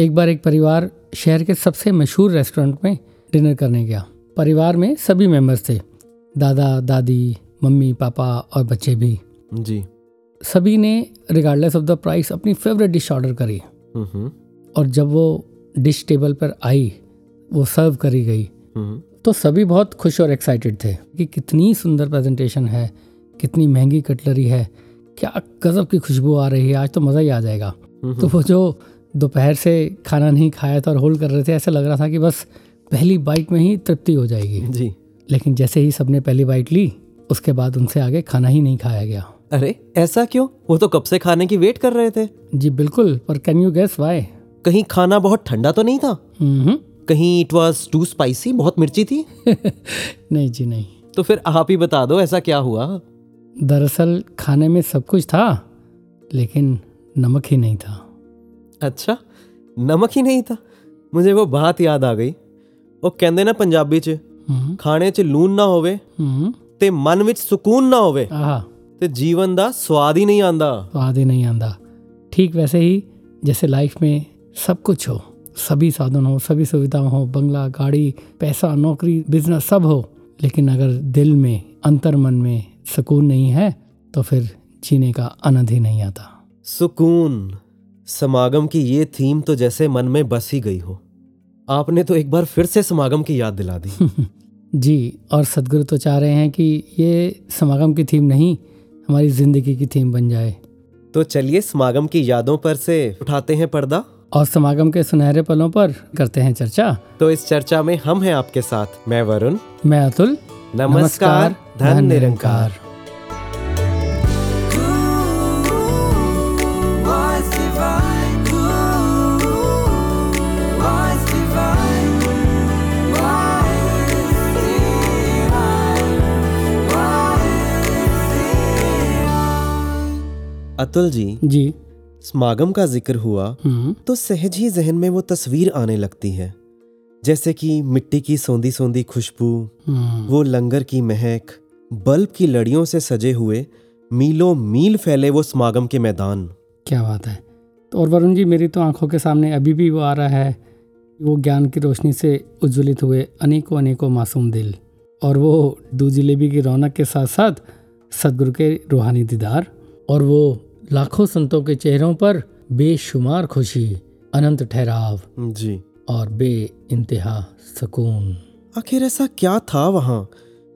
एक बार एक परिवार शहर के सबसे मशहूर रेस्टोरेंट में डिनर करने गया। परिवार में सभी मेंबर्स थे, दादा दादी, मम्मी पापा और बच्चे भी। जी, सभी ने रिगार्डलेस ऑफ द प्राइस अपनी फेवरेट डिश ऑर्डर करी और जब वो डिश टेबल पर आई, वो सर्व करी गई, तो सभी बहुत खुश और एक्साइटेड थे कि कितनी सुंदर प्रेजेंटेशन है, कितनी महंगी कटलरी है, क्या गजब की खुशबू आ रही है, आज तो मज़ा ही आ जाएगा। तो वो जो दोपहर से खाना नहीं खाया था और होल्ड कर रहे थे, ऐसा लग रहा था कि बस पहली बाइट में ही तृप्ति हो जाएगी। जी, लेकिन जैसे ही सबने पहली बाइट ली, उसके बाद उनसे आगे खाना ही नहीं खाया गया। अरे ऐसा क्यों? वो तो कब से खाने की वेट कर रहे थे। जी बिल्कुल, पर कैन यू गेस व्हाई? कहीं खाना बहुत ठंडा तो नहीं था? कहीं इट वाज टू स्पाइसी, बहुत मिर्ची थी? नहीं जी नहीं। तो फिर आप ही बता दो, ऐसा क्या हुआ? दरअसल खाने में सब कुछ था, लेकिन नमक ही नहीं था। अच्छा, नमक ही नहीं था? मुझे वो बात याद आ गई, वो कहते ना पंजाबी च, खाने च लून ना होवे ते मन विच सुकून ना होवे ते जीवन दा स्वाद ही नहीं आंदा। स्वाद ही नहीं आंदा, ठीक वैसे ही जैसे लाइफ में सब कुछ हो, सभी साधन हो, सभी सुविधाएं हो, बंगला, गाड़ी, पैसा, नौकरी, बिजनेस सब हो, लेकिन अगर दिल में, अंतर मन में सुकून नहीं है तो फिर जीने का आनंद ही नहीं आता। सुकून, समागम की ये थीम तो जैसे मन में बस ही गई हो। आपने तो एक बार फिर से समागम की याद दिला दी। जी, और सदगुरु तो चाह रहे हैं कि ये समागम की थीम नहीं, हमारी जिंदगी की थीम बन जाए। तो चलिए समागम की यादों पर से उठाते हैं पर्दा और समागम के सुनहरे पलों पर करते हैं चर्चा। तो इस चर्चा में हम हैं आपके साथ, मैं वरुण, मैं अतुल। नमस्कार, धन निरंकार। अतुल जी, जी समागम का जिक्र हुआ तो सहज ही जहन में वो तस्वीर आने लगती है, जैसे कि मिट्टी की सौंधी सौंधी खुशबू, वो लंगर की महक, बल्ब की लड़ियों से सजे हुए मीलों मील फैले वो समागम के मैदान। क्या बात है। तो और वरुण जी, मेरी तो आंखों के सामने अभी भी वो आ रहा है, वो ज्ञान की रोशनी से उज्ज्वलित हुए अनेकों अनेकों मासूम दिल और वो दूध जलेबी की रौनक के साथ साथ सदगुरु के रूहानी दीदार और वो लाखों संतों के चेहरों पर बेशुमार खुशी, अनंत ठहराव जी और बे इंतहा सुकून। आखिर ऐसा क्या था वहाँ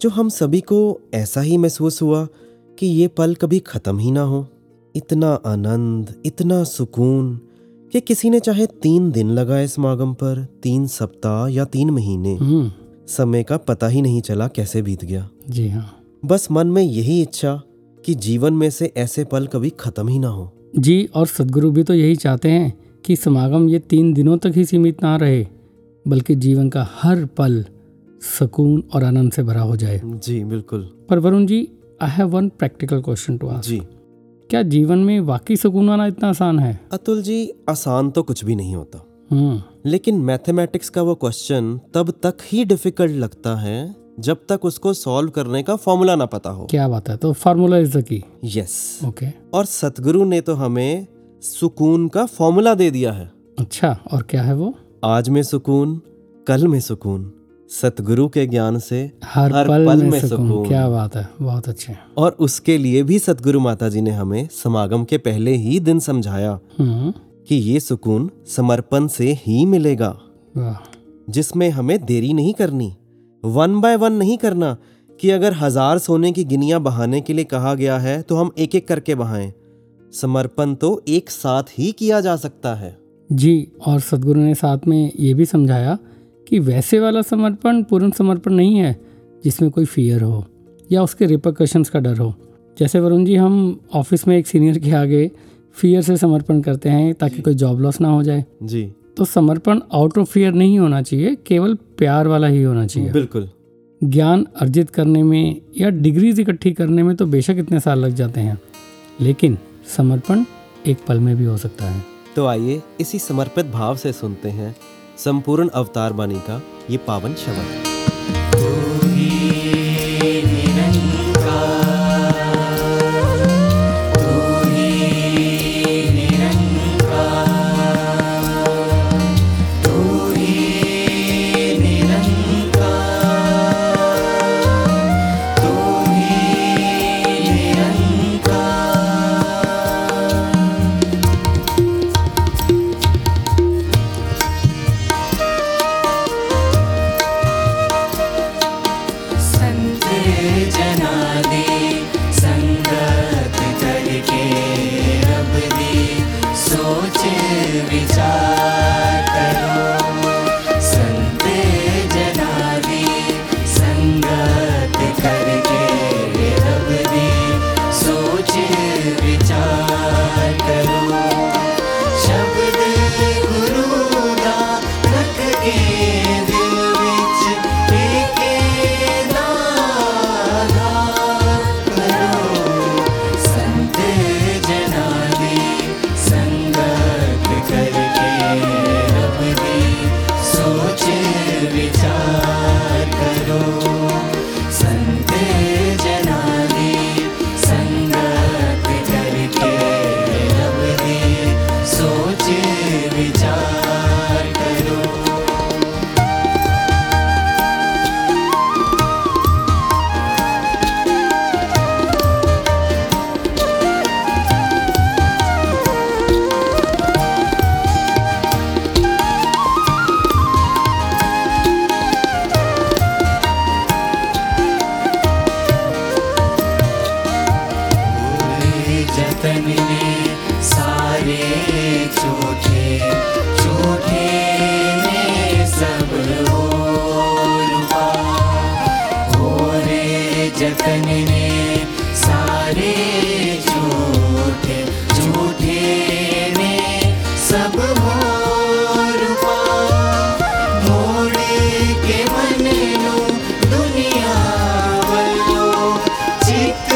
जो हम सभी को ऐसा ही महसूस हुआ कि ये पल कभी ख़त्म ही ना हो? इतना आनंद, इतना सुकून कि किसी ने चाहे 3 दिन लगाए समागम पर, 3 सप्ताह या 3 महीने, समय का पता ही नहीं चला कैसे बीत गया। जी हाँ, बस मन में यही इच्छा कि जीवन में से ऐसे पल कभी ख़त्म ही ना हो। जी, और सदगुरु भी तो यही चाहते हैं कि समागम ये 3 दिनों तक ही सीमित ना रहे, बल्कि जीवन का हर पल सुकून और आनंद से भरा हो जाए। जी बिल्कुल। पर Varun ji, I have one practical question to ask. जी, क्या जीवन में वाकई सुकून आना इतना आसान है? अतुल जी, आसान तो कुछ भी नहीं होता, लेकिन मैथमेटिक्स का वो क्वेश्चन तब तक ही डिफिकल्ट लगता है जब तक उसको सॉल्व करने का फॉर्मूला ना पता हो। क्या बात है। तो formula is the key. Yes, okay. और सतगुरु ने तो हमें सुकून का फॉर्मूला दे दिया है। अच्छा, और क्या है वो? आज में सुकून, कल में सुकून, सतगुरु के ज्ञान से हर पल में सुकून। क्या बात है, बहुत अच्छे। और उसके लिए भी सतगुरु माता जी ने हमें समागम के पहले ही दिन समझाया कि ये सुकून समर्पण से ही मिलेगा, जिसमें हमें देरी नहीं करनी, 1 by 1 नहीं करना कि अगर 1000 सोने की गिनियां बहाने के लिए कहा गया है तो हम एक एक करके बहाएं। समर्पण तो एक साथ ही किया जा सकता है। जी, और सदगुरु ने साथ में ये भी समझाया कि वैसे वाला समर्पण पूर्ण समर्पण नहीं है जिसमें कोई फियर हो या उसके रिपरकशंस का डर हो। जैसे वरुण जी, हम ऑफिस में एक सीनियर के आगे फियर से समर्पण करते हैं ताकि कोई जॉब लॉस ना हो जाए। जी, तो समर्पण आउट ऑफ फियर नहीं होना चाहिए, केवल प्यार वाला ही होना चाहिए। बिल्कुल। ज्ञान अर्जित करने में या डिग्रीज इकट्ठी करने में तो बेशक इतने साल लग जाते हैं, लेकिन समर्पण एक पल में भी हो सकता है। तो आइए इसी समर्पित भाव से सुनते हैं संपूर्ण अवतार वाणी का ये पावन शब्द। जतन में सारे झूठे झूठे ने सब हो रे, जतन ने सारे झूठे झूठे ने सब मोड़े के मन लो दुनिया बलो चित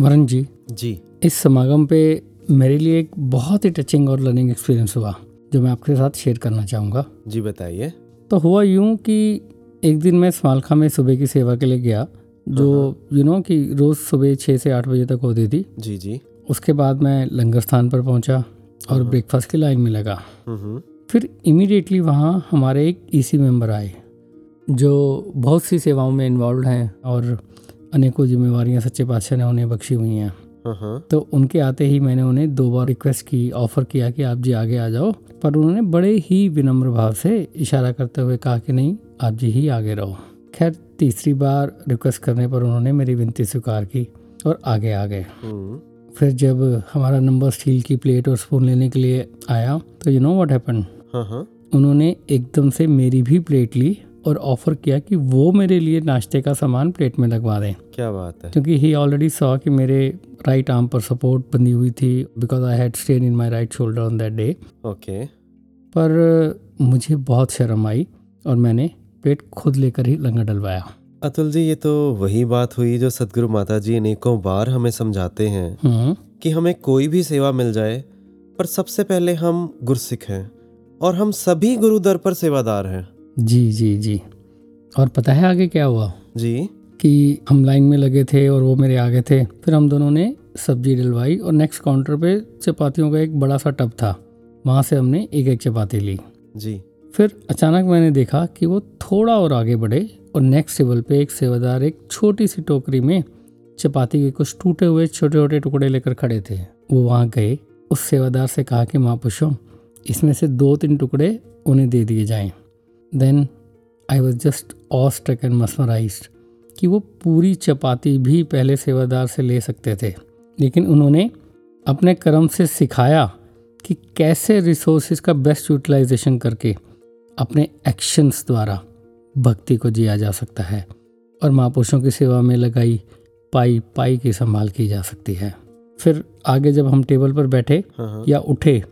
वरुण जी जी, इस समागम पे मेरे लिए एक बहुत ही टचिंग और लर्निंग एक्सपीरियंस हुआ जो मैं आपके साथ शेयर करना चाहूँगा। जी बताइए। तो हुआ यूँ कि एक दिन मैं समालखा में सुबह की सेवा के लिए गया, जो कि रोज़ सुबह 6 से 8 बजे तक होती थी। जी जी। उसके बाद मैं लंगर स्थान पर पहुँचा और ब्रेकफास्ट की लाइन में लगा। फिर इमीडिएटली वहाँ हमारे एक ईसी मेंबर आए जो बहुत सी सेवाओं में इन्वॉल्व हैं और अनेकों जिम्मेवारियाँ सच्चे पातशाह ने उन्हें बख्शी हुई हैं। तो उनके आते ही मैंने उन्हें 2 बार रिक्वेस्ट की, ऑफ़र किया कि आप जी आगे आ जाओ, पर उन्होंने बड़े ही विनम्र भाव से इशारा करते हुए कहा कि नहीं, आप जी ही आगे रहो। खैर, तीसरी बार रिक्वेस्ट करने पर उन्होंने मेरी विनती स्वीकार की और आगे आ गए। फिर जब हमारा नंबर स्टील की प्लेट और स्पून लेने के लिए आया तो यू नो व्हाट हैपेंड, उन्होंने एकदम से मेरी भी प्लेट ली और ऑफ़र किया कि वो मेरे लिए नाश्ते का सामान प्लेट में लगवा दें। क्या बात है। क्योंकि ही ऑलरेडी सॉ कि मेरे राइट आर्म पर सपोर्ट बंधी हुई थी, because I had strain in my right shoulder on that day. Okay. पर मुझे बहुत शर्म आई और मैंने प्लेट खुद लेकर ही लंगर डलवाया। अतुल जी, ये तो वही बात हुई जो सदगुरु माता जी अनेकों बार हमें समझाते हैं कि हमें कोई भी सेवा मिल जाए पर सबसे पहले हम गुरसिख हैं और हम सभी गुरु दर पर सेवादार हैं। जी जी जी। और पता है आगे क्या हुआ जी? कि हम लाइन में लगे थे और वो मेरे आगे थे। फिर हम दोनों ने सब्जी डलवाई और नेक्स्ट काउंटर पे चपातियों का एक बड़ा सा टब था, वहाँ से हमने एक एक चपाती ली। जी। फिर अचानक मैंने देखा कि वो थोड़ा और आगे बढ़े और नेक्स्ट टेबल पे एक सेवादार एक छोटी सी टोकरी में चपाती के कुछ टूटे हुए छोटे छोटे टुकड़े लेकर खड़े थे। वो वहाँ गए, उस सेवादार से कहा कि महापुरुषों, इसमें से 2-3 टुकड़े उन्हें दे दिए जाएं। Then I was just awestruck and mesmerised कि वो पूरी चपाती भी पहले सेवादार से ले सकते थे, लेकिन उन्होंने अपने कर्म से सिखाया कि कैसे रिसोर्सेज का बेस्ट यूटिलाइजेशन करके अपने एक्शंस द्वारा भक्ति को जिया जा सकता है और महापुरुषों की सेवा में लगाई पाई की संभाल की जा सकती है। फिर आगे जब हम टेबल पर बैठे या उठे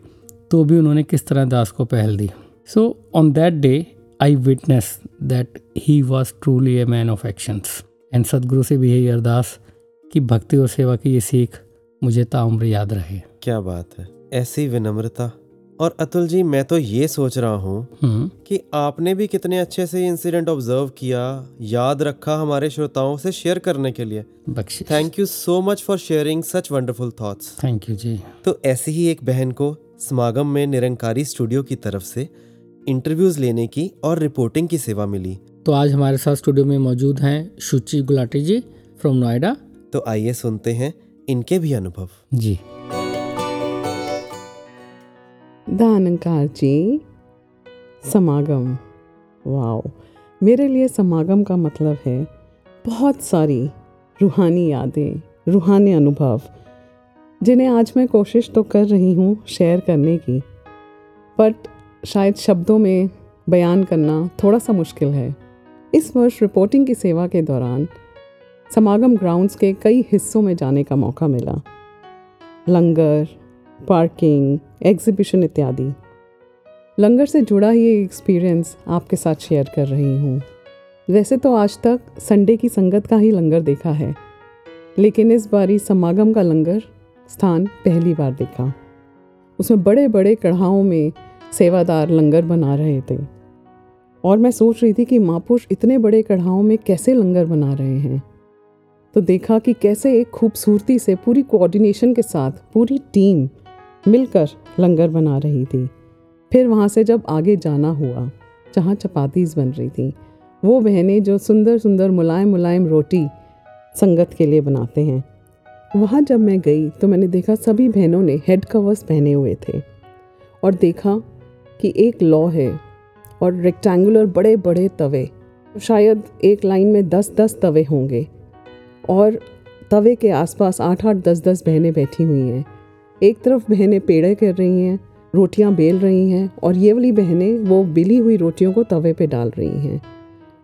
तो भी उन्होंने किस तरह दास को पहल दी। So on that day I witnessed that he was truly a man of actions. And सदगुरु से भी यही अरदास कि भक्ति और सेवा की ये सीख मुझे ताउम्र याद रहे। क्या बात है, ऐसी विनम्रता। और अतुल जी, मैं तो ये सोच रहा हूँ कि आपने भी कितने अच्छे से इंसिडेंट ऑब्जर्व किया, याद रखा, हमारे श्रोताओं से शेयर करने के लिए बख्शिश। Thank you so much for sharing such wonderful thoughts. Thank you जी। तो ऐसी ही एक बहन को समागम में निरंकारी स्टूडियो की तरफ से इंटरव्यूज लेने की और रिपोर्टिंग की सेवा मिली। तो आज हमारे साथ स्टूडियो में मौजूद हैं शुचि गुलाटी जी फ्रॉम नोएडा। तो आइए सुनते हैं इनके भी अनुभव। जी। दानकार जी, समागम। वाओ, मेरे लिए समागम का मतलब है बहुत सारी रूहानी यादें, रूहानी अनुभव, जिन्हें आज मैं कोशिश तो कर रही हूँ शेयर करने की, बट शायद शब्दों में बयान करना थोड़ा सा मुश्किल है। इस वर्ष रिपोर्टिंग की सेवा के दौरान समागम ग्राउंड्स के कई हिस्सों में जाने का मौका मिला, लंगर, पार्किंग, एग्जीबिशन इत्यादि। लंगर से जुड़ा ही एक्सपीरियंस आपके साथ शेयर कर रही हूँ। वैसे तो आज तक संडे की संगत का ही लंगर देखा है, लेकिन इस बारी समागम का लंगर स्थान पहली बार देखा। उसमें बड़े बड़े कढ़ाओं में सेवादार लंगर बना रहे थे और मैं सोच रही थी कि महापुरुष इतने बड़े कढ़ाओं में कैसे लंगर बना रहे हैं। तो देखा कि कैसे एक खूबसूरती से पूरी कोऑर्डिनेशन के साथ पूरी टीम मिलकर लंगर बना रही थी। फिर वहाँ से जब आगे जाना हुआ जहाँ चपातीस बन रही थी, वो बहनें जो सुंदर सुंदर मुलायम मुलायम रोटी संगत के लिए बनाते हैं, वहाँ जब मैं गई तो मैंने देखा सभी बहनों ने हेड कवर्स पहने हुए थे और देखा कि एक लौ है और रेक्टेंगुलर बड़े बड़े तवे, शायद एक लाइन में 10-10 तवे होंगे और तवे के आसपास 8-8, 10-10 बहनें बैठी हुई हैं। एक तरफ बहनें पेड़े कर रही हैं, रोटियां बेल रही हैं और ये वाली बहनें वो बिली हुई रोटियों को तवे पे डाल रही हैं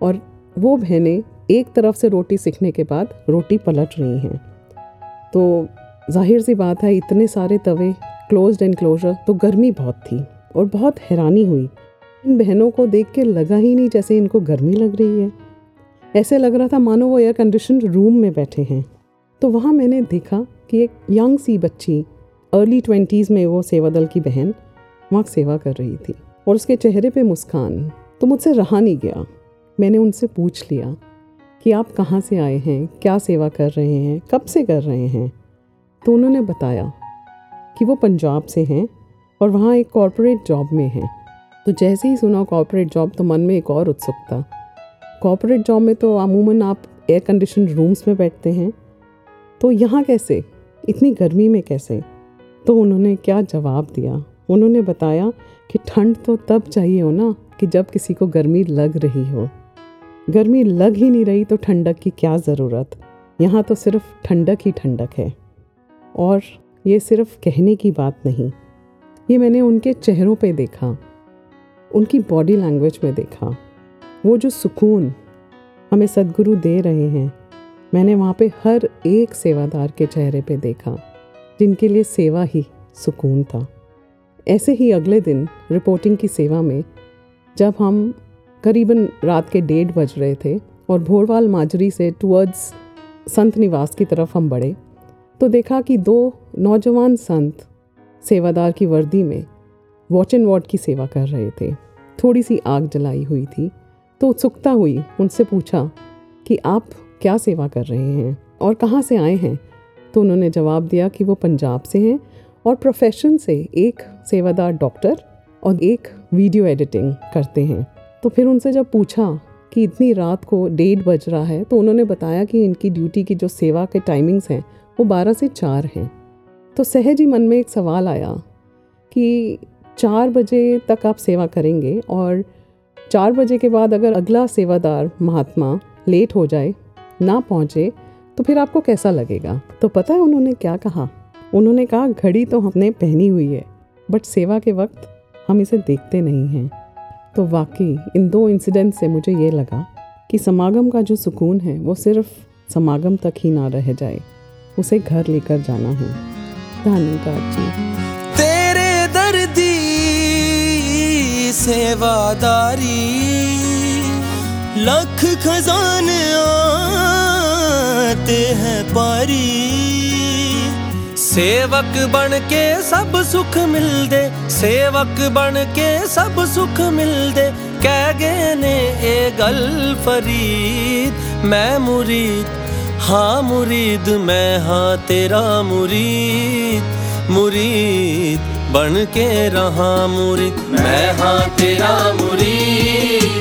और वो बहनें एक तरफ से रोटी सिकने के बाद रोटी पलट रही हैं। तो जाहिर सी बात है, इतने सारे तवे, क्लोज्ड एनक्लोजर, तो गर्मी बहुत थी और बहुत हैरानी हुई। इन बहनों को देख के लगा ही नहीं जैसे इनको गर्मी लग रही है, ऐसे लग रहा था मानो वो एयर कंडीशन रूम में बैठे हैं। तो वहाँ मैंने देखा कि एक यंग सी बच्ची, early 20s में, वो सेवादल की बहन, वहाँ सेवा कर रही थी और उसके चेहरे पे मुस्कान। तो मुझसे रहा नहीं गया, मैंने उनसे पूछ लिया कि आप कहाँ से आए हैं, क्या सेवा कर रहे हैं, कब से कर रहे हैं। तो उन्होंने बताया कि वो पंजाब से हैं और वहाँ एक कॉर्पोरेट जॉब में हैं। तो जैसे ही सुना कॉर्पोरेट जॉब, तो मन में एक और उत्सुकता। कॉर्पोरेट जॉब में तो अमूमन आप एयर कंडीशन रूम्स में बैठते हैं, तो यहाँ कैसे, इतनी गर्मी में कैसे? तो उन्होंने क्या जवाब दिया, उन्होंने बताया कि ठंड तो तब चाहिए हो ना कि जब किसी को गर्मी लग रही हो। गर्मी लग ही नहीं रही तो ठंडक की क्या ज़रूरत, यहाँ तो सिर्फ ठंडक ही ठंडक है। और ये सिर्फ कहने की बात नहीं, ये मैंने उनके चेहरों पे देखा, उनकी बॉडी लैंग्वेज में देखा। वो जो सुकून हमें सद्गुरु दे रहे हैं, मैंने वहाँ पे हर एक सेवादार के चेहरे पे देखा, जिनके लिए सेवा ही सुकून था। ऐसे ही अगले दिन रिपोर्टिंग की सेवा में, जब हम करीबन रात के 1:30 बज रहे थे और भोरवाल माजरी से टुवर्ड्स संत निवास की तरफ हम बढ़े, तो देखा कि 2 नौजवान संत सेवादार की वर्दी में वॉच एंड वार्ड की सेवा कर रहे थे। थोड़ी सी आग जलाई हुई थी, तो उत्सुकता हुई, उनसे पूछा कि आप क्या सेवा कर रहे हैं और कहाँ से आए हैं? तो उन्होंने जवाब दिया कि वो पंजाब से हैं और प्रोफेशन से एक सेवादार डॉक्टर और एक वीडियो एडिटिंग करते हैं। तो फिर उनसे जब पूछा कि इतनी रात को 1:30 बज रहा है, तो उन्होंने बताया कि इनकी ड्यूटी की जो सेवा के टाइमिंग्स हैं वो 12 से 4 हैं। तो सहज ही मन में एक सवाल आया कि 4 बजे तक आप सेवा करेंगे और 4 बजे के बाद अगर अगला सेवादार महात्मा लेट हो जाए, ना पहुँचे, तो फिर आपको कैसा लगेगा? तो पता है उन्होंने क्या कहा? उन्होंने कहा, घड़ी तो हमने पहनी हुई है, बट सेवा के वक्त हम इसे देखते नहीं हैं। तो वाकई इन 2 इंसिडेंट से मुझे ये लगा कि समागम का जो सुकून है वो सिर्फ समागम तक ही ना रह जाए, उसे घर लेकर जाना है। धन्यवाद जी। तेरे दर्दी सेवादारी लाख खजाने आते हैं पारी। सेवक बन के सब सुख मिल दे, सेवक बन के सब सुख मिल दे। कह गए ने ए गल फरीद, मैं मुरीद हाँ मुरीद, मैं हाँ तेरा मुरीद। मुरीद बन के रहा मुरीद, मैं हाँ तेरा मुरीद।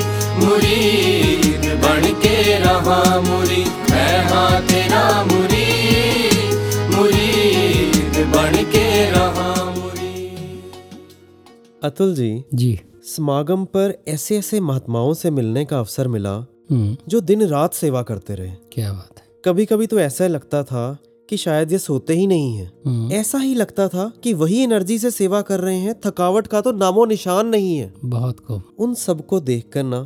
मुरीद बन के रहा मुरीद, मैं हाँ तेरा मुरीद। मुरीद बन के रहा मुरीद। अतुल जी, समागम पर ऐसे ऐसे महात्माओं से मिलने का अवसर मिला जो दिन रात सेवा करते रहे। क्या बात है। कभी कभी तो ऐसा लगता था कि शायद ये सोते ही नहीं हैं। ऐसा ही लगता था कि वही एनर्जी से सेवा कर रहे हैं, थकावट का तो नामो निशान नहीं है। बहुत को उन सबको देखकर ना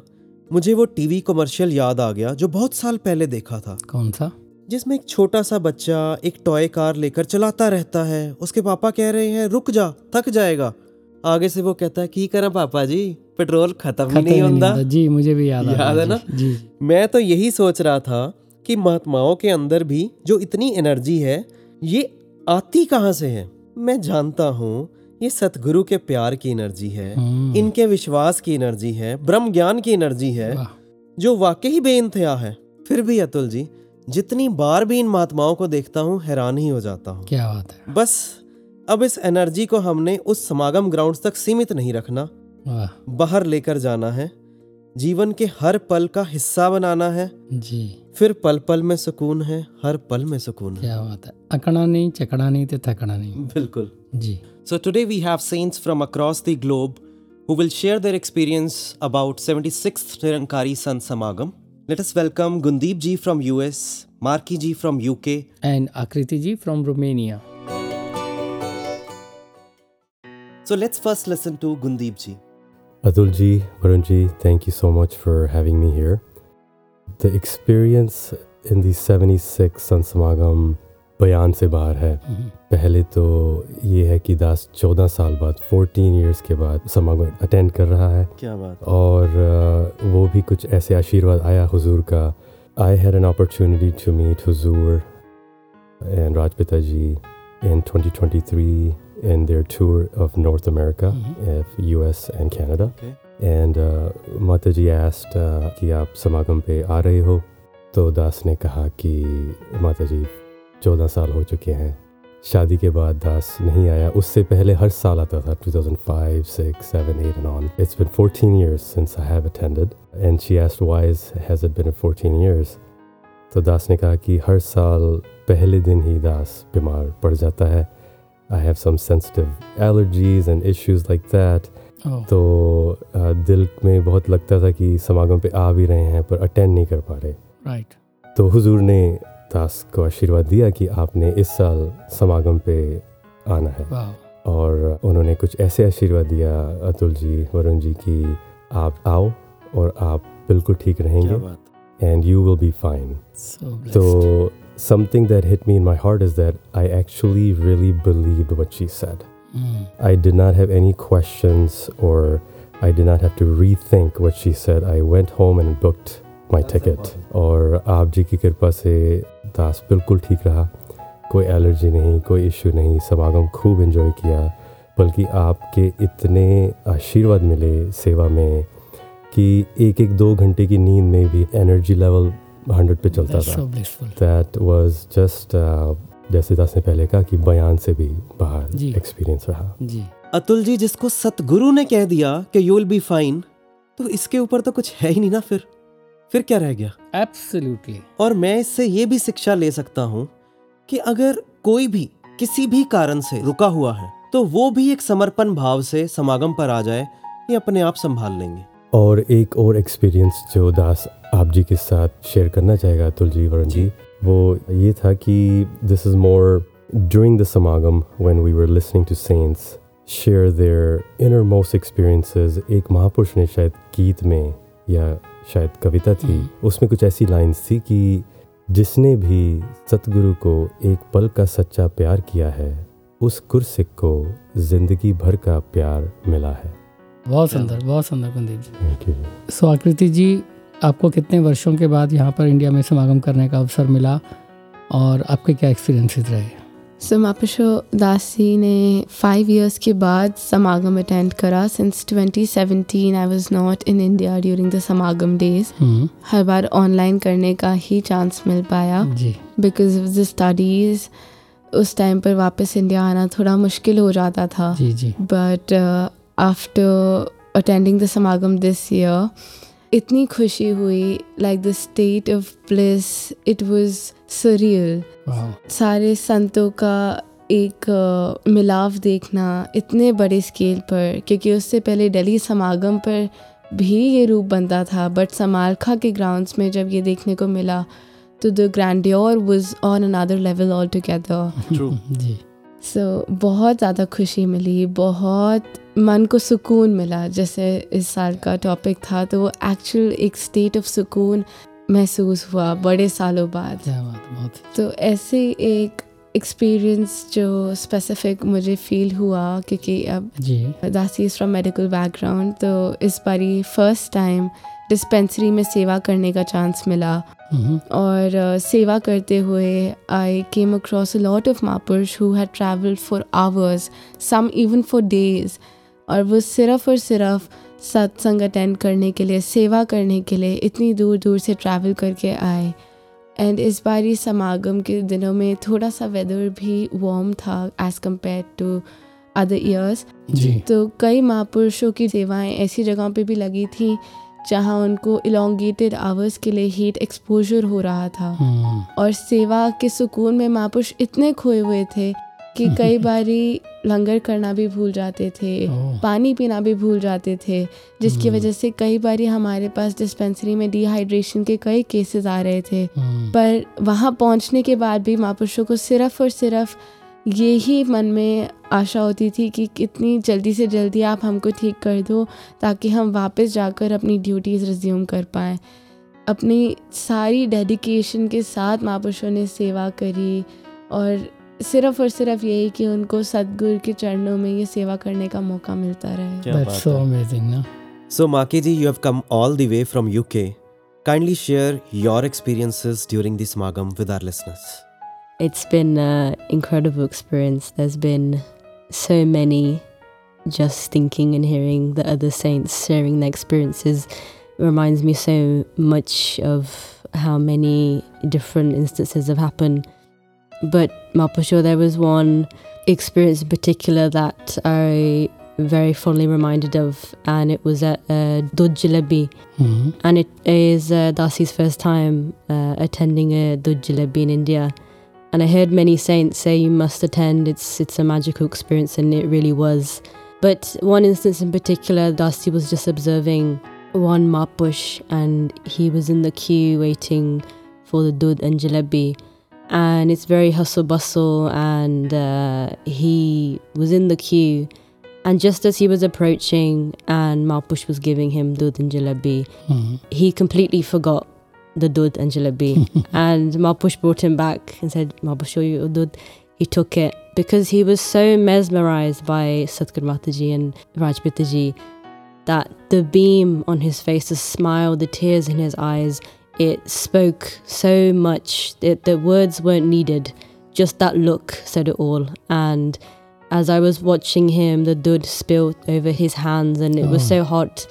मुझे वो टीवी कमर्शियल याद आ गया जो बहुत साल पहले देखा था। कौन सा? जिसमें एक छोटा सा बच्चा एक टॉय कार लेकर चलाता रहता है, उसके पापा कह रहे हैं रुक जा, थक जाएगा। आगे से वो कहता है की करा पापा जी, पेट्रोल खत्म ही नहीं होता। जी मुझे भी याद है ना। मैं तो यही सोच रहा था कि महात्माओं के अंदर भी जो इतनी एनर्जी है, ये आती कहाँ से है? मैं जानता हूँ ये सतगुरु के प्यार की एनर्जी है, इनके विश्वास की एनर्जी है, ब्रह्म ज्ञान की एनर्जी है, जो वाकई बेइंतहा है। फिर भी अतुल जी, जितनी बार भी इन महात्माओं को देखता हूँ हैरान ही हो जाता हूँ। क्या बात है। बस अब इस एनर्जी को हमने उस समागम ग्राउंड तक सीमित नहीं रखना, बाहर लेकर जाना है, जीवन के हर पल का हिस्सा बनाना है जी। फिर पल पल में सुकून है, हर पल में सुकून है। क्या बात है। अकड़ा नहीं, चकड़ा नहीं ते थकड़ा नहीं। बिल्कुल जी। So today we have saints from across the globe who will share their experience about 76th Nirankari Sant Samagam. Let us welcome Gundeep ji from US, Marki ji from UK and आकृति ji from Romania. So let's first listen to Gundeep ji. Atul ji, Varun ji, thank you so much for having me here. The experience in the 76th Sant Samagam बयान से बाहर है। पहले तो ये है कि दास 14 साल बाद, 14 years के बाद समागम अटेंड कर रहा है। क्या बात। और वो भी कुछ ऐसे आशीर्वाद आया हुजूर का। I had an opportunity to meet Hazur and Raj Pitaji in 2023 in their tour of North America, mm-hmm. US and Canada. Okay. And Mataji asked कि आप समागम पे आ रहे हो, तो दास ने कहा कि माताजी 14 साल हो चुके हैं। शादी के बाद दास नहीं आया, उससे पहले हर साल आता था 2005, 6, 7, 8 and on. It's been 14 years since I have attended and she asked has it been 14 years? तो दास ने कहा कि हर साल पहले दिन ही दास बीमार पड़ जाता है। I have some sensitive allergies and issues like that. Oh. तो दिल में बहुत लगता था कि समागम पे आ भी रहे हैं पर अटेंड नहीं कर पा रहे। Right. तो हुजूर ने दास को आशीर्वाद दिया कि आपने इस साल समागम पे आना है। Wow. और उन्होंने कुछ ऐसे आशीर्वाद दिया अतुल जी, वरुण जी, कि आप आओ और आप बिल्कुल ठीक रहेंगे and you will be fine. So blessed. So something that hit me in my heart is that I actually really believed what she said. Mm. I did not have any questions or I did not have to rethink what she said. I went home and booked my ticket. और आप जी की कृपा से दास बिल्कुल ठीक रहा, कोई allergy नहीं, कोई इश्यू नहीं, समागम खूब एंजॉय किया, बल्कि आपके इतने आशीर्वाद मिले सेवा में कि एक एक दो घंटे की नींद में भी एनर्जी लेवल 100 पे चलता था। दैट वाज जस्ट जैसे दास ने पहले कहा कि बयान से भी बाहर एक्सपीरियंस रहा जी। अतुल जी, जिसको सतगुरु ने कह दिया कि यू विल बी फाइन, तो इसके ऊपर तो कुछ है ही नहीं ना, फिर क्या रह गया। एब्सोल्युटली। और मैं इससे ये भी शिक्षा ले सकता हूँ कि अगर कोई भी किसी भी कारण से रुका हुआ है तो वो भी एक समर्पण भाव से समागम पर आ जाए, ये अपने आप संभाल लेंगे। और एक और एक्सपीरियंस जो दास आप जी के साथ शेयर करना चाहेगा अतुल जी, वरुण जी, वो ये था कि this is more during the समागम when we were listening to saints share their innermost experiences. एक महापुरुष ने शायद गीत में या शायद कविता थी, उसमें कुछ ऐसी लाइन्स थी कि जिसने भी सतगुरु को एक पल का सच्चा प्यार किया है, उस गुरसिक को जिंदगी भर का प्यार मिला है। बहुत सुंदर कुलदीप जी। सो आकृति जी, आपको कितने वर्षों के बाद यहाँ पर इंडिया में समागम करने का अवसर मिला और आपके क्या एक्सपीरियंसेस रहे? सो मापुशो दासी ने 5 years के बाद समागम अटेंड करा। Since 2017 I was not in India during the समागम डेज। हर बार ऑनलाइन करने का ही चांस मिल पाया बिकॉज ऑफ द स्टडीज़। उस टाइम पर वापस इंडिया आना थोड़ा मुश्किल हो जाता था, but after attending the samagam this year itni khushi hui, like the state of bliss, it was surreal. Wow. सारे संतों का एक मिलाव देखना इतने बड़े स्केल पर, क्योंकि उससे पहले दिल्ली समागम पर भी ये रूप बनता था, बट समालखा के ग्राउंड्स में जब ये देखने को मिला तो the grandeur was on another level altogether. True. जी। सो बहुत ज़्यादा खुशी मिली, बहुत मन को सुकून मिला। जैसे इस साल का टॉपिक था तो वो एक्चुअल एक स्टेट ऑफ सुकून महसूस हुआ बड़े सालों बाद। तो ऐसे एक एक्सपीरियंस जो स्पेसिफिक मुझे फील हुआ, क्योंकि अब दासी इज़ फ्रॉम मेडिकल बैकग्राउंड, तो इस बारी फर्स्ट टाइम डिस्पेंसरी में सेवा करने का चांस मिला। और सेवा करते हुए I came across a lot of महापुरुष who had travelled for hours, some even for days, और सिर्फ सत्संग अटेंड करने के लिए, सेवा करने के लिए इतनी दूर दूर से ट्रैवल करके आए। एंड इस बारी समागम के दिनों में थोड़ा सा वेदर भी वार्म था as compare to other years, तो कई महापुरुषों की सेवाएँ ऐसी जगहों पर भी लगी थी जहाँ उनको इलोंगेटेड आवर्स के लिए हीट एक्सपोजर हो रहा था। और सेवा के सुकून में महापुरुष इतने खोए हुए थे कि कई बारी लंगर करना भी भूल जाते थे, पानी पीना भी भूल जाते थे, जिसकी वजह से कई बारी हमारे पास डिस्पेंसरी में डिहाइड्रेशन के कई केसेस आ रहे थे। पर वहाँ पहुँचने के बाद भी महापुरुषों को सिर्फ और सिर्फ यही मन में आशा होती थी कि कितनी जल्दी से जल्दी आप हमको ठीक कर दो ताकि हम वापस जाकर अपनी ड्यूटीज़ रिज्यूम कर पाएँ। अपनी सारी डेडिकेशन के साथ महापुरुषों ने सेवा करी, और सिर्फ यही कि उनको सतगुरु के चरणों में ये सेवा करने का मौका मिलता रहे। That's so amazing, ना? So, Maki ji, you have come all the way from UK. Kindly share your experiences during the Samagam with our listeners. It's been an incredible experience. There's been so many, just thinking and hearing the other saints sharing their experiences reminds me so much of how many different instances have happened. But Malpusho, there was one experience in particular that I very fondly reminded of, and it was at Dudj Jalebi. Mm-hmm. And it is Dasi's first time attending a Dudj Jalebi in India. And I heard many saints say you must attend, it's a magical experience, and it really was. But one instance in particular, Dasi was just observing one Mapush, and he was in the queue waiting for the Dudj and Jalebi. And it's very hustle bustle, and he was in the queue. And just as he was approaching and Malpush was giving him Dudj and Jalebi, mm-hmm. he completely forgot the Dudj and Jalebi. And Malpush brought him back and said, "Malpusho, your Dudj." He took it because he was so mesmerised by Satguru Mataji and Rajpitaji that the beam on his face, the smile, the tears in his eyes, it spoke so much. The words weren't needed. Just that look said it all. And as I was watching him, the Dudj spilled over his hands, and it was so hot.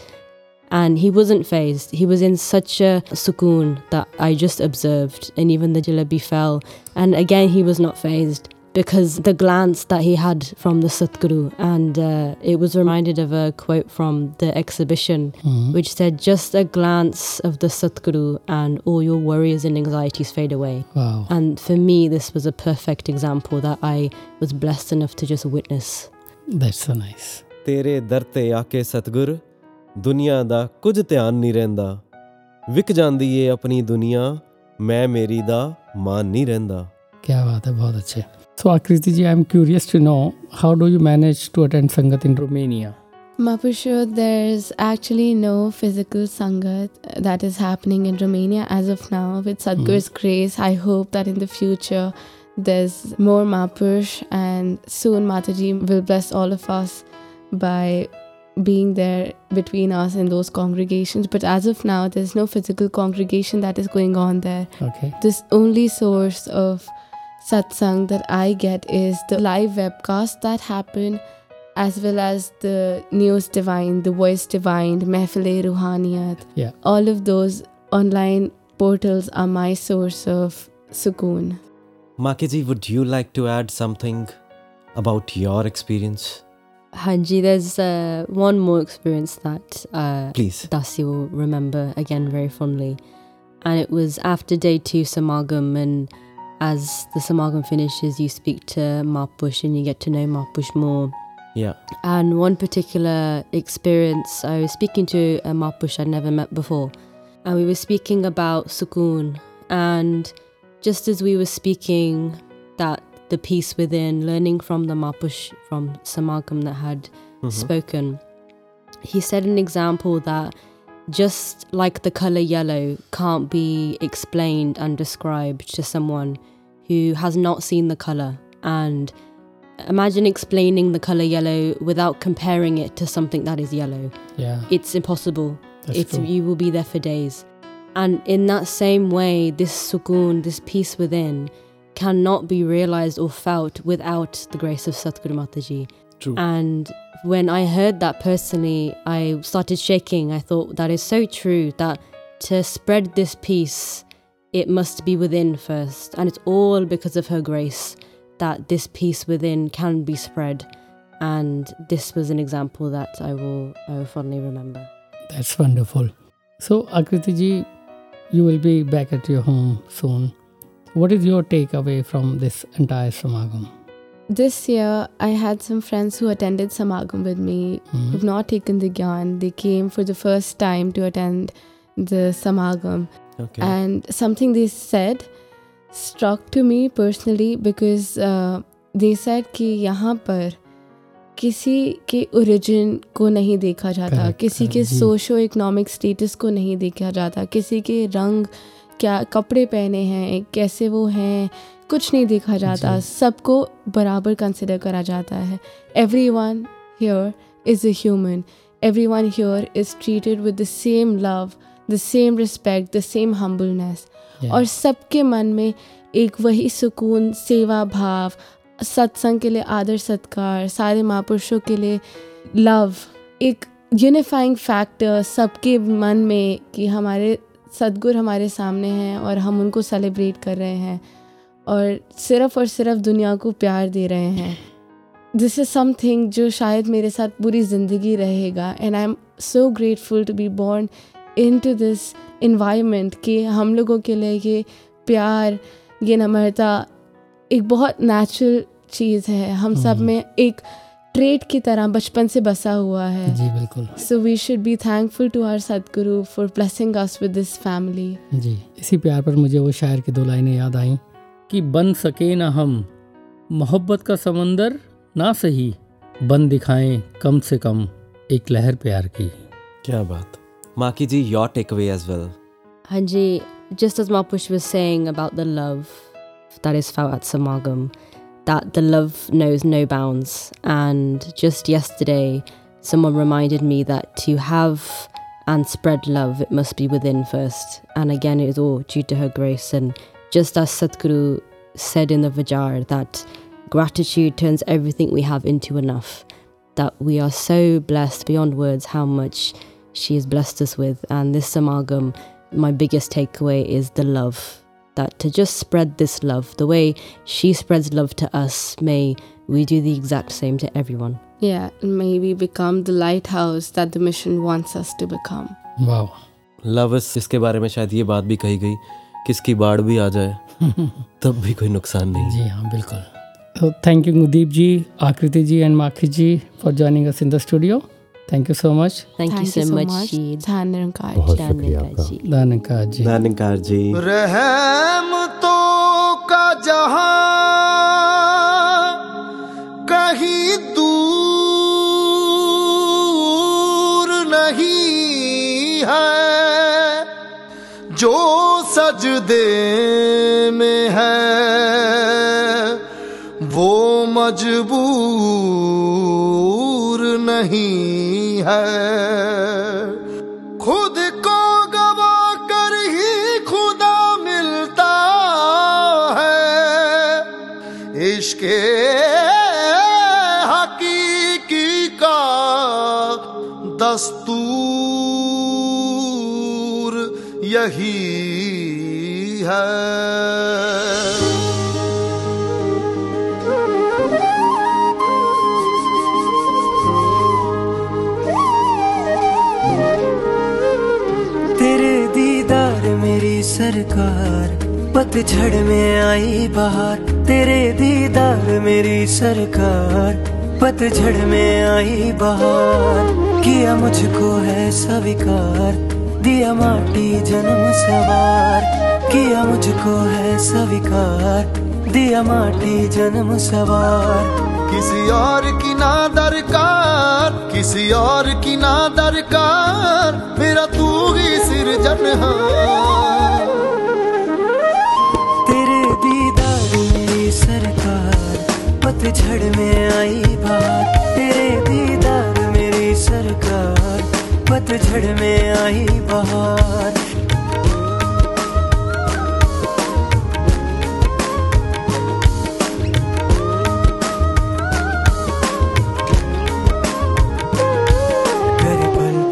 And he wasn't fazed. He was in such a sukoon that I just observed. And even the Jalebi fell. And again, he was not fazed because the glance that he had from the Satguru. And it was reminded of a quote from the exhibition, mm-hmm. which said, "Just a glance of the Satguru and all your worries and anxieties fade away." Wow. And for me, this was a perfect example that I was blessed enough to just witness. That's so nice. Tere dar te aake Satguru, ਦੁਨੀਆ ਦਾ ਕੁਝ ਧਿਆਨ ਨਹੀਂ ਰਹਿੰਦਾ, ਵਿਕ ਜਾਂਦੀ ਏ ਆਪਣੀ ਦੁਨੀਆ, ਮੈਂ ਮੇਰੀ ਦਾ ਮਾਨ ਨਹੀਂ ਰਹਿੰਦਾ। ਕਿਆ ਬਾਤ ਹੈ, ਬਹੁਤ ਅੱਛੇ। So ਆਕ੍ਰਿਤੀ ji, I am curious to know how do you manage to attend sangat in Romania? Mapusho, there's actually no physical Sangat that is happening in Romania as of now. With Sadhguru's grace, I hope that in the future there's more Mapush, and soon Mataji will bless all of us by being there between us and those congregations. But as of now, there's no physical congregation that is going on there. Okay. This only source of satsang that I get is the live webcasts that happen, as well as the News Divine, the Voice Divine, Mehfile Ruhaniyat. Yeah. All of those online portals are my source of sukoon. Makiji, would you like to add something about your experience? Hanji, there's one more experience that Dasi will remember again very fondly. And it was after day 2 Samagam, and as the Samagam finishes, you speak to Mapush and you get to know Mapush more. Yeah. And one particular experience, I was speaking to a Mapush I'd never met before, and we were speaking about sukoon. And just as we were speaking that the peace within, learning from the Mapush from Samagam that had spoken, he said an example that just like the colour yellow can't be explained and described to someone who has not seen the colour. And imagine explaining the colour yellow without comparing it to something that is yellow. Yeah, it's impossible. You will be there for days. And in that same way, this sukoon, this peace within, cannot be realised or felt without the grace of Satguru Mataji. True. And when I heard that personally, I started shaking. I thought that is so true, that to spread this peace, it must be within first. And it's all because of her grace that this peace within can be spread. And this was an example that I will fondly remember. That's wonderful. So, Akriti ji, you will be back at your home soon. What is your takeaway from this entire Samagam? This year, I had some friends who attended Samagam with me, who've not taken the Gyan. They came for the first time to attend the Samagam. Okay. And something they said struck to me personally, because they said कि यहाँ पर किसी के origin को नहीं देखा जाता, किसी के socio-economic status को नहीं देखा जाता, किसी के रंग, क्या कपड़े पहने हैं, कैसे वो हैं, कुछ नहीं देखा जाता, सबको बराबर कंसिडर करा जाता है. Every one here is a human, every one here is treated with the same love, the same respect, the same humbleness. और सबके मन में एक वही सुकून, सेवा भाव, सत्संग के लिए आदर सत्कार, सारे महापुरुषों के लिए लव, एक यूनिफाइंग फैक्टर सबके मन में कि हमारे सद्गुरु हमारे सामने हैं और हम उनको सेलिब्रेट कर रहे हैं और सिर्फ दुनिया को प्यार दे रहे हैं. दिस इज़ समथिंग जो शायद मेरे साथ पूरी ज़िंदगी रहेगा. And I am so grateful to be born into this environment कि हम लोगों के लिए ये प्यार, ये नम्रता एक बहुत नेचुरल चीज़ है, हम सब में एक ट्रेड की तरह बचपन से बसा हुआ है. जी बिल्कुल. So we should be thankful to our Sadguru for blessing us with this family. जी, इसी प्यार पर मुझे वो शायर की दो लाइनें याद आईं कि बन सके ना हम मोहब्बत का समंदर ना सही, बन दिखाएं कम से कम एक लहर प्यार की. क्या बात. Maki ji, your takeaway as well. Hanji, just as Mapush was saying about the love that is felt at Samagam, that the love knows no bounds. And just yesterday, someone reminded me that to have and spread love, it must be within first. And again, it is all due to her grace. And just as Sadhguru said in the Vajar, that gratitude turns everything we have into enough, that we are so blessed beyond words how much she has blessed us with. And this Samagam, my biggest takeaway is the love. That to just spread this love, the way she spreads love to us, may we do the exact same to everyone. Yeah, and may we become the lighthouse that the mission wants us to become. Wow. Love is, इसके बारे में शायद ये बात भी कही गई, किसकी बाढ़ भी आ जाए तब भी कोई नुकसान नहीं. जी हाँ, बिल्कुल. So thank you Mudeep ji, Akriti ji and Maki ji for joining us in the studio. Thank you so much. Thank you so much. धन्यवाद जी. रहम तो का जहां कहीं दूर नहीं है, जो सजदे में है वो मजबूर नहीं है. खुद को गवा कर ही खुदा मिलता है, इश्के हकीकी का दस्तूर यही है. सरकार पतझड़ में आई बहार, तेरे दीदार मेरी सरकार पतझड़ में आई बहार. किया मुझको है स्वीकार, दिया माटी जन्म सवार. किया मुझको है स्वीकार, दिया माटी जन्म सवार. किसी और की ना दरकार, किसी और की ना दरकार, मेरा तू ही सिरजनहार. पतझड़ में आई बात, तेरे दीदार मेरी सरकार पतझड़ में आई बहार. कर पल पल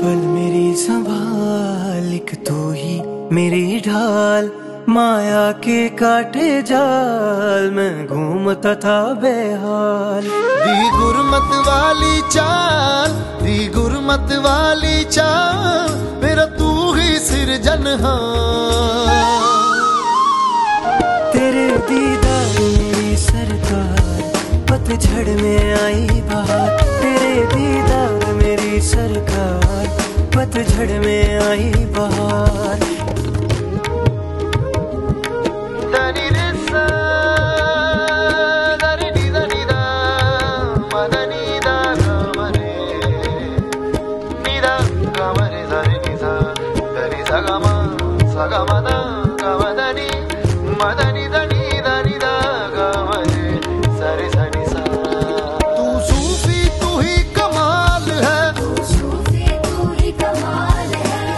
मेरी संभाल, तू ही मेरी ढाल. माया के काटे जाल में घूमता था बेहाल. दी गुरमत वाली चाल मेरा तू ही सिरजनहार. तेरे दीदार मेरी सरकार पतझड़ में आई बहार, तेरे दीदार मेरी सरकार पतझड़ में आई बहार.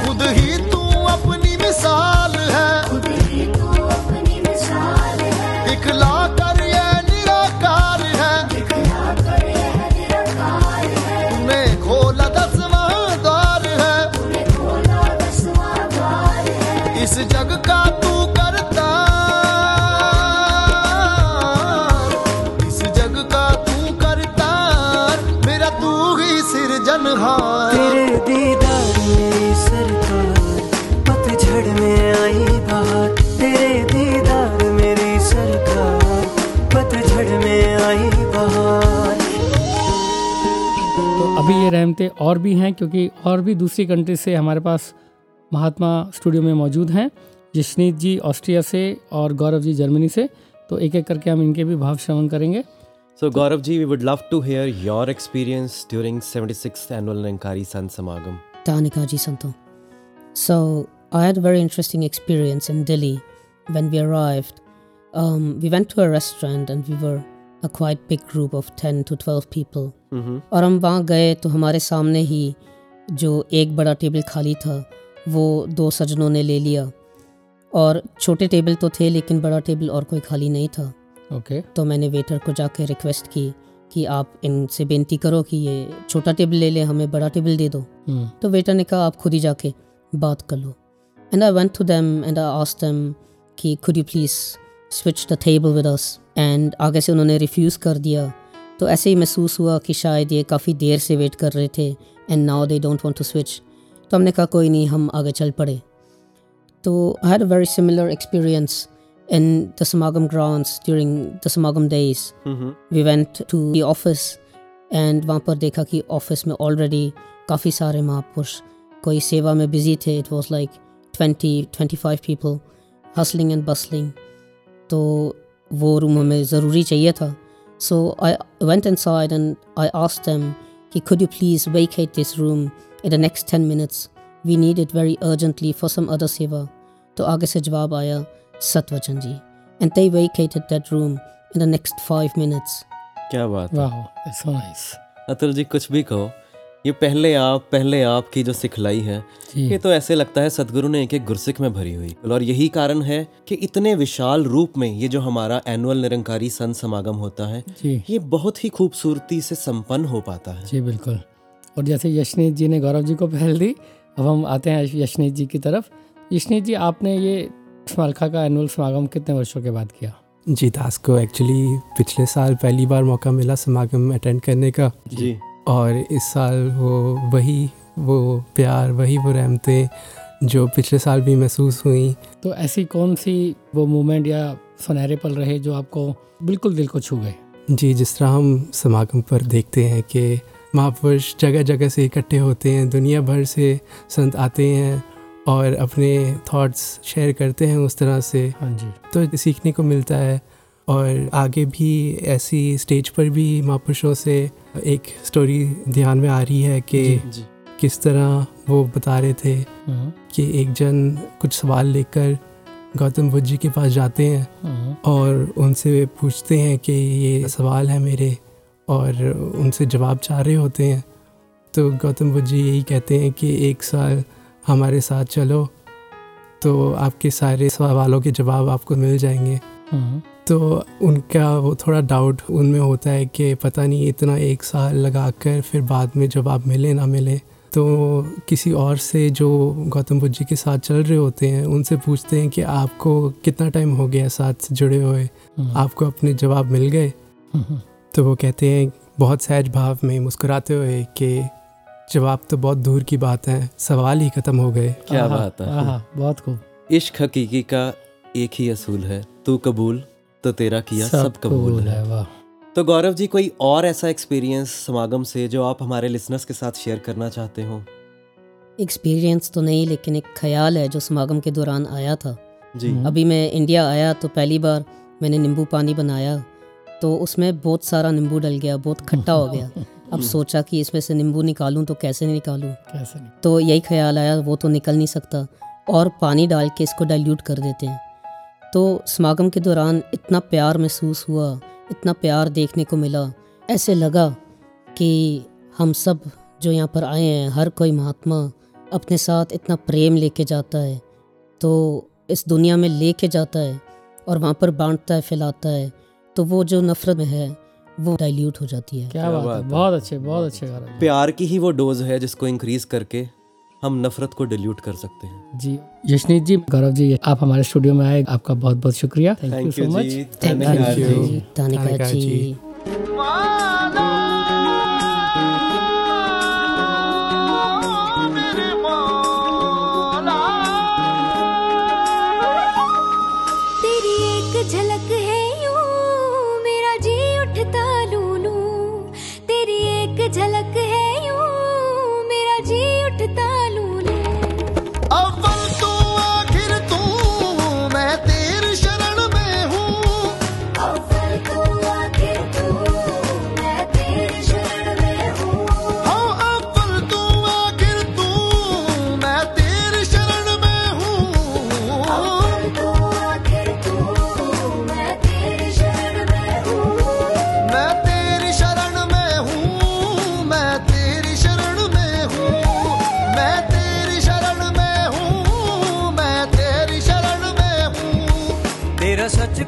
खुद ही तू अपनी तन्हा तेरे दीदार मेरी सरकार, पतझड़ में आई बाहर। तेरे दीदार मेरी सरकार, पतझड़ में आई बाहर। तो अभी ये रहमतें और भी हैं, क्योंकि और भी दूसरी कंट्री से हमारे पास महात्मा स्टूडियो में मौजूद हैं, जशनीत जी ऑस्ट्रिया से और गौरव जी जर्मनी से। तो एक एक करके हम इनके भी भाव श्रवण करेंगे। So Gaurav ji, we would love to hear your experience during 76th annual Nankari Sant Samagam. Tanika ji Santo. So I had a very interesting experience in Delhi when we arrived. We went to a restaurant and we were a quite big group of 10 to 12 people. और हम वहाँ गए तो हमारे सामने ही जो एक बड़ा टेबल खाली था वो दो सज्जनों ने ले लिया, और छोटे टेबल तो थे लेकिन बड़ा टेबल और कोई खाली नहीं था। Okay. तो मैंने वेटर को जाके रिक्वेस्ट की कि आप इनसे बेनती करो कि ये छोटा टेबल ले लें, हमें बड़ा टेबल दे दो। तो वेटर ने कहा आप खुद ही जाके बात कर लो। And I went to them and I asked them कि could you please switch the table with us, and आगे से उन्होंने रिफ्यूज़ कर दिया। तो ऐसे ही महसूस हुआ कि शायद ये काफ़ी देर से वेट कर रहे थे, and now they don't want to switch. तो हमने कहा कोई नहीं, हम आगे चल पड़े। तो I had a very similar experience in the Samagam grounds during the Samagam days. We went to the office and वहाँ पर देखा कि office में already काफ़ी सारे महापुरुष कोई सेवा में busy थे। It was like 20-25 people hustling and bustling. तो वो room हमें ज़रूरी चाहिए था। So I went inside and I asked them कि could you please vacate this room in the next 10 minutes. We need it very urgently for some other seva. तो आगे से जवाब आया Satvachan ji, and they vacated that room in the next 5 minutes. क्या बात है। Wow, that's so nice. Atul ji कुछ भी कहो, ये पहले आप की जो सिखलाई है ये तो ऐसे लगता है सदगुरु ने एक एक गुरसिक में भरी हुई। और यही कारण है कि इतने विशाल रूप में ये जो हमारा एनुअल निरंकारी संत समागम होता है ये बहुत ही खूबसूरती से संपन्न हो पाता है। जी बिल्कुल। और जैसे यशनीत जी ने गौरव जी को पहल दी, अब हम आते हैं यशनीत जी की तरफ। यशनीत जी, आपने ये स्मारका का एनुअल समागम कितने वर्षों के बाद किया? जी, दास को एक्चुअली पिछले साल पहली बार मौका मिला समागम अटेंड करने का जी, और इस साल वो प्यार वही रहमतें जो पिछले साल भी महसूस हुई। तो ऐसी कौन सी वो मोमेंट या सुनहरे पल रहे जो आपको बिल्कुल दिल को छू गए? जी, जिस तरह हम समागम पर देखते हैं कि महापुरुष जगह जगह से इकट्ठे होते हैं, दुनिया भर से संत आते हैं और अपने थॉट्स शेयर करते हैं उस तरह से। हाँ जी, तो सीखने को मिलता है। और आगे भी ऐसी स्टेज पर भी महापुरुषों से एक स्टोरी ध्यान में आ रही है कि जी। किस तरह वो बता रहे थे कि एक जन कुछ सवाल लेकर गौतम बुद्ध जी के पास जाते हैं और उनसे पूछते हैं कि ये सवाल है मेरे, और उनसे जवाब चाह रहे होते हैं। तो गौतम बुद्ध जी यही कहते हैं कि एक साल हमारे साथ चलो तो आपके सारे सवालों के जवाब आपको मिल जाएंगे। तो उनका वो थोड़ा डाउट उनमें होता है कि पता नहीं इतना एक साल लगाकर फिर बाद में जवाब मिले ना मिले। तो किसी और से जो गौतम बुद्ध जी के साथ चल रहे होते हैं उनसे पूछते हैं कि आपको कितना टाइम हो गया साथ जुड़े हुए, आपको अपने जवाब मिल गए? तो वो कहते हैं बहुत सहज भाव में मुस्कुराते हुए कि जवाब तो बहुत दूर की बात है, सवाल ही खत्म हो गए। क्या बात है। बहुत खूब। इश्क हकीकी का एक ही असूल है, तू कबूल तो तेरा किया सब कबूल है। वाह। तो गौरव जी, कोई और ऐसा एक्सपीरियंस समागम से जो आप हमारे लिसनर्स के साथ शेयर करना चाहते हो? एक्सपीरियंस तो नहीं, लेकिन एक ख्याल है जो समागम के दौरान आया था। जी, अभी मैं इंडिया आया तो पहली बार मैंने नींबू पानी बनाया, तो उसमें बहुत सारा नींबू डल गया, बहुत खट्टा हो गया। अब सोचा कि इसमें से नींबू निकालूं तो कैसे निकालूं? तो यही ख्याल आया वो तो निकल नहीं सकता, और पानी डाल के इसको डाइल्यूट कर देते हैं। तो समागम के दौरान इतना प्यार महसूस हुआ, इतना प्यार देखने को मिला, ऐसे लगा कि हम सब जो यहाँ पर आए हैं हर कोई महात्मा अपने साथ इतना प्रेम लेके जाता है, तो इस दुनिया में लेके जाता है और वहाँ पर बांटता है, फैलाता है, तो वो जो नफरत में है वो डाइल्यूट हो जाती है। क्या बात है। बहुत अच्छे। प्यार की ही वो डोज है जिसको इंक्रीज करके हम नफरत को डाइल्यूट कर सकते हैं। जी, यशनीत जी, गौरव जी, आप हमारे स्टूडियो में आए, आपका बहुत बहुत शुक्रिया। Thank you so much. Thank you.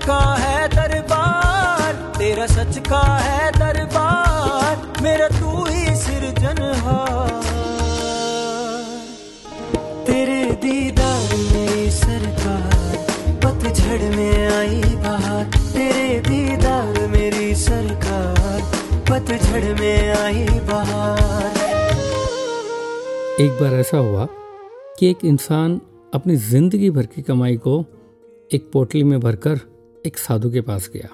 का है दरबार, तेरा सच का है दरबार, मेरा तू ही सिरजनहार। तेरे दीदार मेरी सरकार, पतझड़ में आई बहार। तेरे दीदार मेरी सरकार, पतझड़ में आई बहार। एक बार ऐसा हुआ कि एक इंसान अपनी जिंदगी भर की कमाई को एक पोटली में भरकर एक साधु के पास गया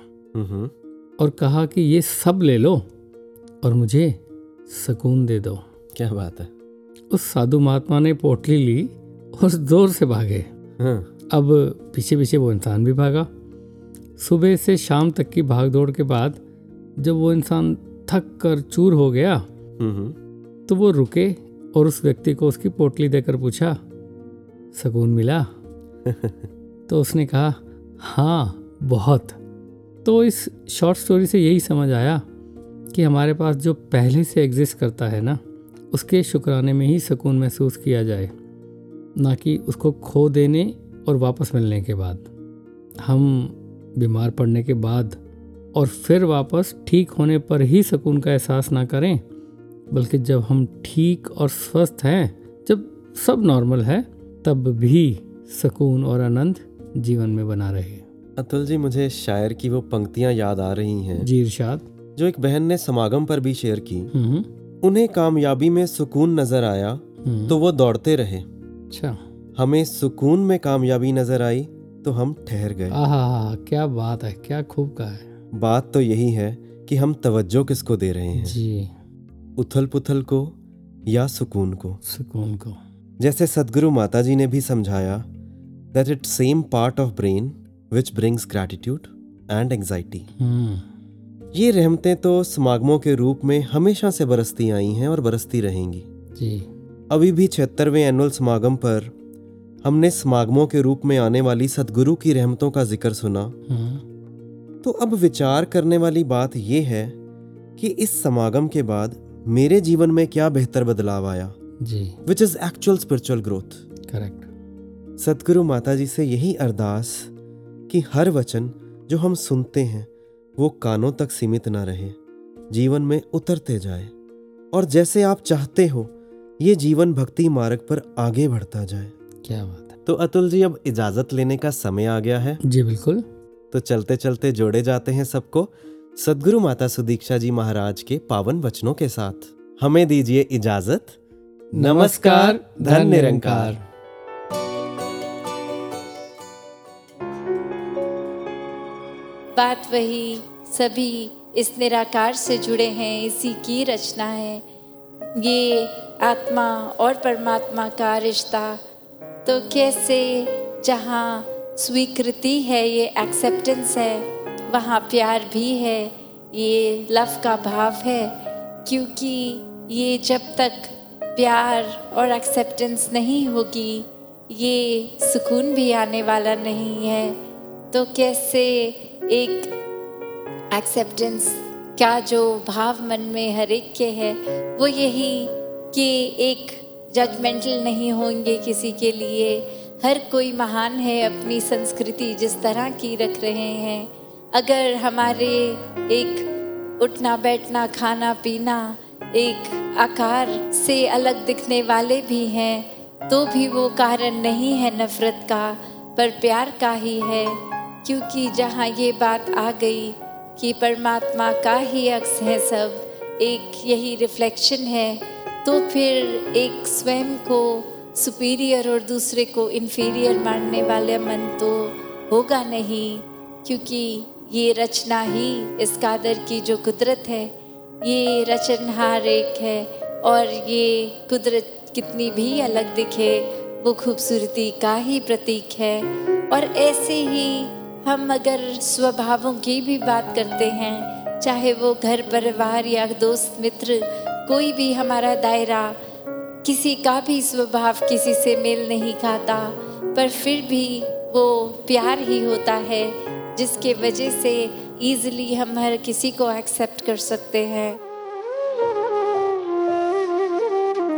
और कहा कि ये सब ले लो और मुझे सुकून दे दो। क्या बात है। उस साधु महात्मा ने पोटली ली और जोर से भागे। अब पीछे पीछे वो इंसान भी भागा। सुबह से शाम तक की भाग दौड़ के बाद जब वो इंसान थक कर चूर हो गया तो वो रुके और उस व्यक्ति को उसकी पोटली देकर पूछा, सुकून मिला? तो उसने कहा, हाँ बहुत। तो इस शॉर्ट स्टोरी से यही समझ आया कि हमारे पास जो पहले से एग्जिस्ट करता है ना, उसके शुक्राने में ही सुकून महसूस किया जाए, ना कि उसको खो देने और वापस मिलने के बाद। हम बीमार पड़ने के बाद और फिर वापस ठीक होने पर ही सुकून का एहसास ना करें, बल्कि जब हम ठीक और स्वस्थ हैं, जब सब नॉर्मल है, तब भी सुकून और आनंद जीवन में बना रहे। अतुल जी, मुझे शायर की वो पंक्तियां याद आ रही हैं जी इरशाद, जो एक बहन ने समागम पर भी शेयर की। उन्हें कामयाबी में सुकून नजर आया तो वो दौड़ते रहे। अच्छा। हमें सुकून में कामयाबी नजर आई तो हम ठहर गए। आहा, क्या बात है, क्या खूब कहा है। बात तो यही है कि हम तवज्जो किसको दे रहे हैं जी, उथल पुथल को या सुकून को। सुकून को, जैसे सदगुरु माताजी ने भी समझाया, that it same part of brain which brings gratitude and anxiety. ये रहमतें तो समागमों के रूप में हमेशा से बरसती आई हैं और बरसती रहेंगी जी। अभी भी 76वें एनुअल समागम पर हमने समागमों के रूप में आने वाली सदगुरु की रहमतों का जिक्र सुना। तो अब विचार करने वाली बात यह है कि इस समागम के बाद मेरे जीवन में क्या बेहतर बदलाव आया जी, which is actual spiritual growth. Correct. Satguru Mata जी से यही अरदास कि हर वचन जो हम सुनते हैं वो कानों तक सीमित ना रहे, जीवन में उतरते जाए और जैसे आप चाहते हो ये जीवन भक्ति मार्ग पर आगे बढ़ता जाए। क्या बात है। तो अतुल जी, अब इजाजत लेने का समय आ गया है जी। बिल्कुल। तो चलते चलते जोड़े जाते हैं सबको सदगुरु माता सुदीक्षा जी महाराज के पावन वचनों के साथ। हमें दीजिए इजाजत। नमस्कार। धन निरंकार। बात वही, सभी इस निराकार से जुड़े हैं, इसी की रचना है। ये आत्मा और परमात्मा का रिश्ता तो कैसे, जहाँ स्वीकृति है, ये एक्सेप्टेंस है, वहाँ प्यार भी है, ये लव का भाव है। क्योंकि ये जब तक प्यार और एक्सेप्टेंस नहीं होगी, ये सुकून भी आने वाला नहीं है। तो कैसे एक एक्सेप्टेंस का जो भाव मन में हर एक के है, वो यही कि एक जजमेंटल नहीं होंगे किसी के लिए। हर कोई महान है, अपनी संस्कृति जिस तरह की रख रहे हैं। अगर हमारे एक उठना बैठना खाना पीना एक आकार से अलग दिखने वाले भी हैं, तो भी वो कारण नहीं है नफ़रत का, पर प्यार का ही है। क्योंकि जहाँ ये बात आ गई कि परमात्मा का ही अक्स है सब, एक यही रिफ्लेक्शन है, तो फिर एक स्वयं को सुपीरियर और दूसरे को इन्फीरियर मानने वाला मन तो होगा नहीं। क्योंकि ये रचना ही इस कादर की जो कुदरत है, ये रचनहार एक है, और ये कुदरत कितनी भी अलग दिखे, वो खूबसूरती का ही प्रतीक है। और ऐसे ही हम अगर स्वभावों की भी बात करते हैं, चाहे वो घर परिवार या दोस्त मित्र, कोई भी हमारा दायरा, किसी का भी स्वभाव किसी से मेल नहीं खाता, पर फिर भी वो प्यार ही होता है, जिसके वजह से ईजिली हम हर किसी को एक्सेप्ट कर सकते हैं।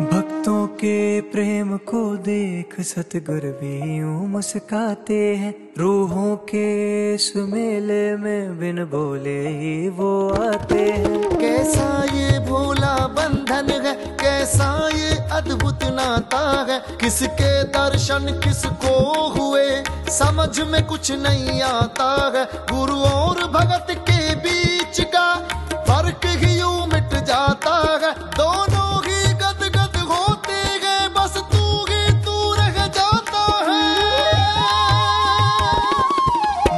भक्तों के प्रेम को देख सतगुर भी यूं मुस्काते हैं, रूहों के इस मेले में बिन बोले ही वो आते हैं। कैसा ये भोला बंधन है, कैसा ये अद्भुत नाता है, किसके दर्शन किसको हुए समझ में कुछ नहीं आता है। गुरु और भगत के बीच का फर्क ही यूं मिट जाता है, दोनों ही गदगद होते गए, बस तू ही तू रह जाता है।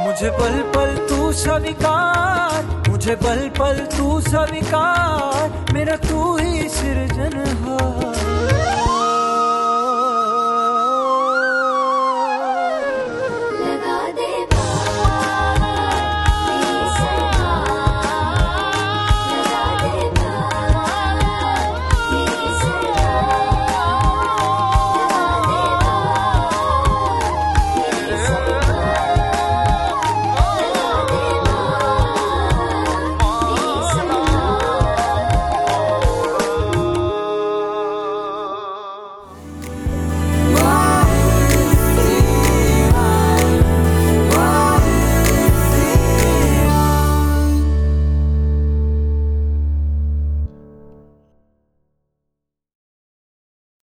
मुझे पल पल तू स्वीकार, मुझे पल पल तू स्वीकार, मेरा तू ही सृजनहार।